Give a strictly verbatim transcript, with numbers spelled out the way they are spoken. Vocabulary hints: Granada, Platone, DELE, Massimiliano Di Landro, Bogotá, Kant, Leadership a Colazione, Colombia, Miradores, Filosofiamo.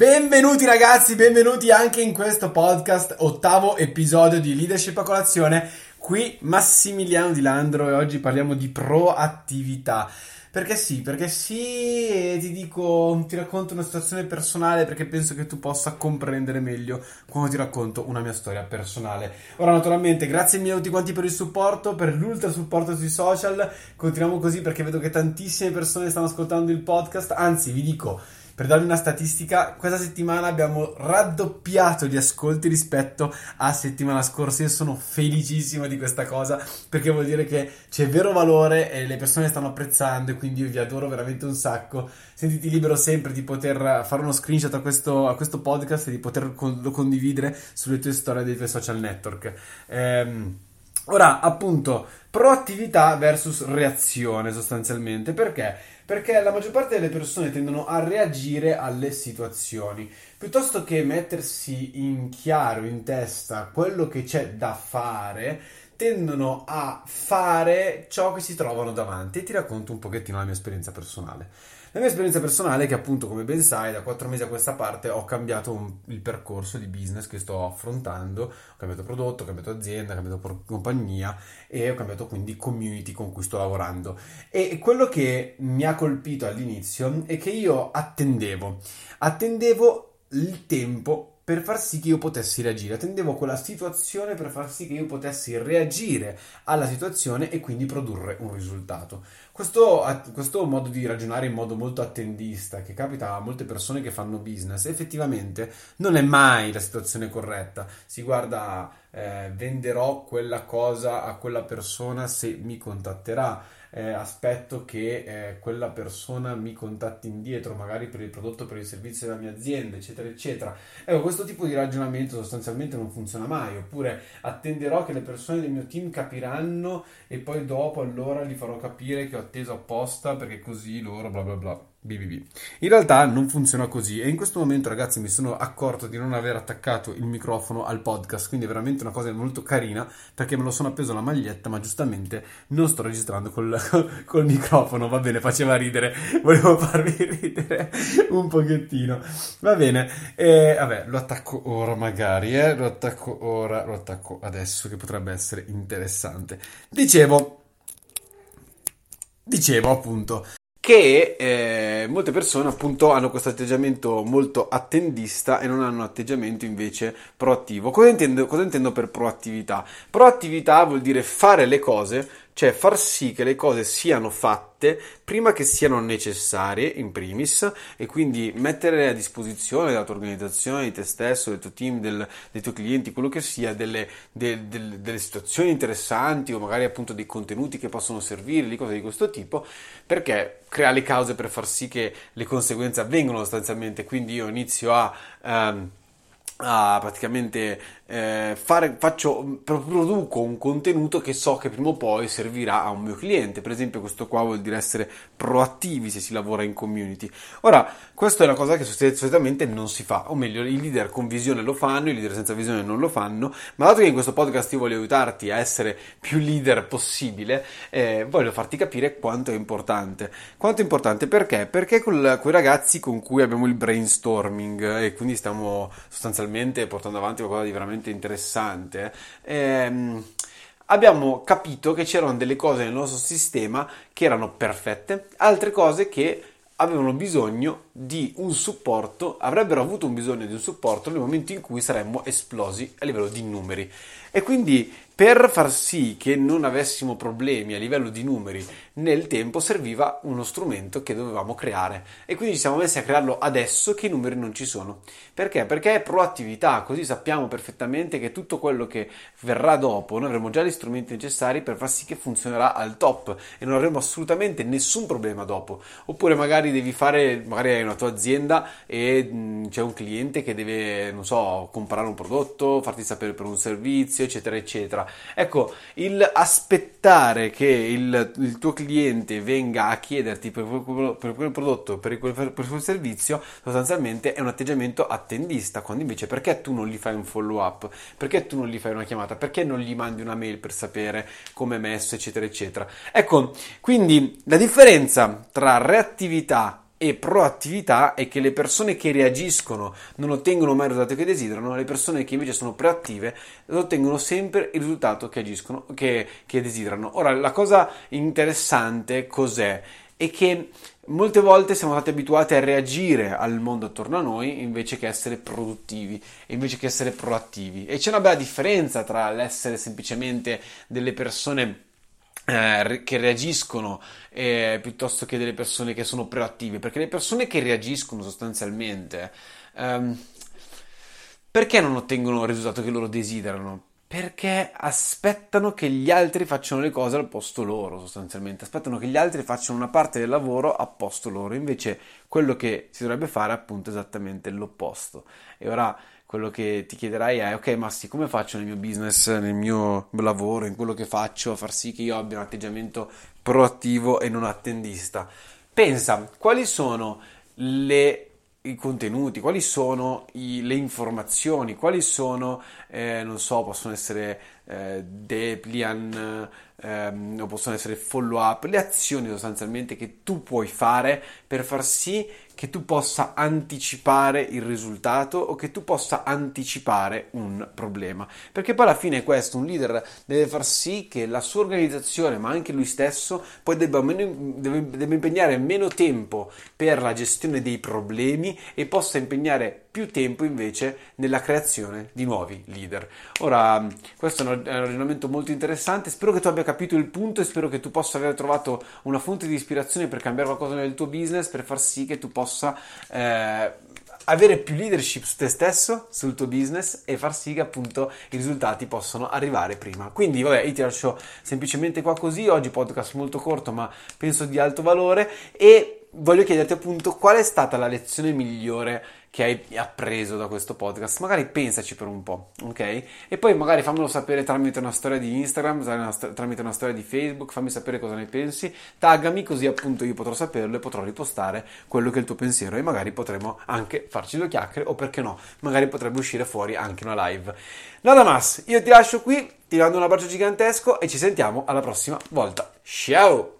Benvenuti ragazzi, benvenuti anche in questo podcast, ottavo episodio di Leadership a Colazione. Qui Massimiliano Di Landro e oggi parliamo di proattività. Perché sì, perché sì, e ti dico, ti racconto una situazione personale perché penso che tu possa comprendere meglio quando ti racconto una mia storia personale. Ora naturalmente grazie mille a tutti quanti per il supporto, per l'ultra supporto sui social, continuiamo così perché vedo che tantissime persone stanno ascoltando il podcast, anzi vi dico, per darvi una statistica, questa settimana abbiamo raddoppiato gli ascolti rispetto a settimana scorsa. Io sono felicissimo di questa cosa perché vuol dire che c'è vero valore e le persone stanno apprezzando, e quindi io vi adoro veramente un sacco. Sentiti libero sempre di poter fare uno screenshot a questo, a questo podcast e di poterlo condividere sulle tue storie dei tuoi social network. Ehm, ora, appunto, proattività versus reazione sostanzialmente. Perché? Perché la maggior parte delle persone tendono a reagire alle situazioni piuttosto che mettersi in chiaro, in testa, quello che c'è da fare. Tendono a fare ciò che si trovano davanti, e ti racconto un pochettino la mia esperienza personale. La mia esperienza personale è che, appunto, come ben sai, da quattro mesi a questa parte ho cambiato un, il percorso di business che sto affrontando, ho cambiato prodotto, ho cambiato azienda, ho cambiato por- compagnia e ho cambiato quindi community con cui sto lavorando. E quello che mi ha colpito all'inizio è che io attendevo, attendevo il tempo per far sì che io potessi reagire, attendevo quella situazione per far sì che io potessi reagire alla situazione e quindi produrre un risultato. Questo, questo modo di ragionare in modo molto attendista, che capita a molte persone che fanno business, effettivamente non è mai la situazione corretta. Si guarda, eh, venderò quella cosa a quella persona se mi contatterà. Eh, aspetto che eh, quella persona mi contatti indietro, magari per il prodotto, per il servizio della mia azienda, eccetera eccetera. Ecco, questo tipo di ragionamento sostanzialmente non funziona mai. Oppure attenderò che le persone del mio team capiranno e poi dopo allora gli farò capire che ho atteso apposta perché così loro bla bla bla B B B. In realtà non funziona così, e in questo momento ragazzi mi sono accorto di non aver attaccato il microfono al podcast, quindi è veramente una cosa molto carina perché me lo sono appeso alla maglietta, ma giustamente non sto registrando col, col microfono. Va bene, faceva ridere, volevo farvi ridere un pochettino, va bene. E vabbè, lo attacco ora magari, eh? lo attacco ora, lo attacco adesso che potrebbe essere interessante. Dicevo, dicevo appunto che eh, molte persone appunto hanno questo atteggiamento molto attendista e non hanno un atteggiamento invece proattivo. Cosa intendo, cosa intendo per proattività? Proattività vuol dire fare le cose, cioè far sì che le cose siano fatte prima che siano necessarie in primis, e quindi mettere a disposizione della tua organizzazione, di te stesso, del tuo team, del, dei tuoi clienti, quello che sia, delle, de, de, delle situazioni interessanti o magari appunto dei contenuti che possono servirli, cose di questo tipo, perché crea le cause per far sì che le conseguenze avvengano sostanzialmente. Quindi io inizio a... Um, Ah, praticamente eh, fare, faccio, produco un contenuto che so che prima o poi servirà a un mio cliente, per esempio. Questo qua vuol dire essere proattivi se si lavora in community. Ora, questa è una cosa che solitamente non si fa, o meglio, i leader con visione lo fanno, i leader senza visione non lo fanno, ma dato che in questo podcast io voglio aiutarti a essere più leader possibile, eh, voglio farti capire quanto è importante. Quanto è importante perché? Perché con quei ragazzi con cui abbiamo il brainstorming e quindi stiamo sostanzialmente portando avanti qualcosa di veramente interessante, ehm, abbiamo capito che c'erano delle cose nel nostro sistema che erano perfette, altre cose che avevano bisogno di un supporto, avrebbero avuto un bisogno di un supporto nel momento in cui saremmo esplosi a livello di numeri. E quindi per far sì che non avessimo problemi a livello di numeri nel tempo serviva uno strumento che dovevamo creare, e quindi ci siamo messi a crearlo adesso che i numeri non ci sono. Perché? Perché è proattività, così sappiamo perfettamente che tutto quello che verrà dopo noi avremo già gli strumenti necessari per far sì che funzionerà al top e non avremo assolutamente nessun problema dopo. Oppure magari devi fare, magari hai una tua azienda e mh, c'è un cliente che deve, non so, comprare un prodotto, farti sapere per un servizio, eccetera eccetera. Ecco, il aspettare che il, il tuo cliente venga a chiederti per, per, per quel prodotto, per quel, per quel servizio, sostanzialmente è un atteggiamento attendista, quando invece perché tu non gli fai un follow up, perché tu non gli fai una chiamata, perché non gli mandi una mail per sapere come è messo, eccetera eccetera. Ecco, quindi la differenza tra reattività e proattività è che le persone che reagiscono non ottengono mai il risultato che desiderano, le persone che invece sono proattive ottengono sempre il risultato che agiscono, che, che desiderano. Ora, la cosa interessante cos'è? È che molte volte siamo stati abituati a reagire al mondo attorno a noi invece che essere produttivi, invece che essere proattivi. E c'è una bella differenza tra l'essere semplicemente delle persone che reagiscono eh, piuttosto che delle persone che sono proattive, perché le persone che reagiscono sostanzialmente ehm, perché non ottengono il risultato che loro desiderano? Perché aspettano che gli altri facciano le cose al posto loro, sostanzialmente aspettano che gli altri facciano una parte del lavoro a posto loro. Invece quello che si dovrebbe fare è appunto esattamente l'opposto. E ora quello che ti chiederai è: ok, ma sì, come faccio nel mio business, nel mio lavoro, in quello che faccio, a far sì che io abbia un atteggiamento proattivo e non attendista? Pensa, quali sono le i contenuti, quali sono i, le informazioni, quali sono, eh, non so, possono essere eh, deplian ehm, o possono essere follow up, le azioni sostanzialmente che tu puoi fare per far sì che tu possa anticipare il risultato o che tu possa anticipare un problema. Perché poi alla fine è questo: un leader deve far sì che la sua organizzazione, ma anche lui stesso, poi debba, meno, deve, debba impegnare meno tempo per la gestione dei problemi e possa impegnare più tempo invece nella creazione di nuovi leader. Ora, questo è un ragionamento molto interessante, spero che tu abbia capito il punto e spero che tu possa aver trovato una fonte di ispirazione per cambiare qualcosa nel tuo business, per far sì che tu possa possa eh, avere più leadership su te stesso, sul tuo business, e far sì che appunto i risultati possano arrivare prima. Quindi vabbè, io ti lascio semplicemente qua così, oggi podcast molto corto ma penso di alto valore, e voglio chiederti appunto qual è stata la lezione migliore che hai appreso da questo podcast. Magari pensaci per un po', ok? E poi magari fammelo sapere tramite una storia di Instagram, tramite una storia di Facebook, fammi sapere cosa ne pensi, taggami, così appunto io potrò saperlo e potrò ripostare quello che è il tuo pensiero, e magari potremo anche farci due chiacchiere, o perché no, magari potrebbe uscire fuori anche una live. Nada más, io ti lascio qui, ti mando un abbraccio gigantesco e ci sentiamo alla prossima volta. Ciao!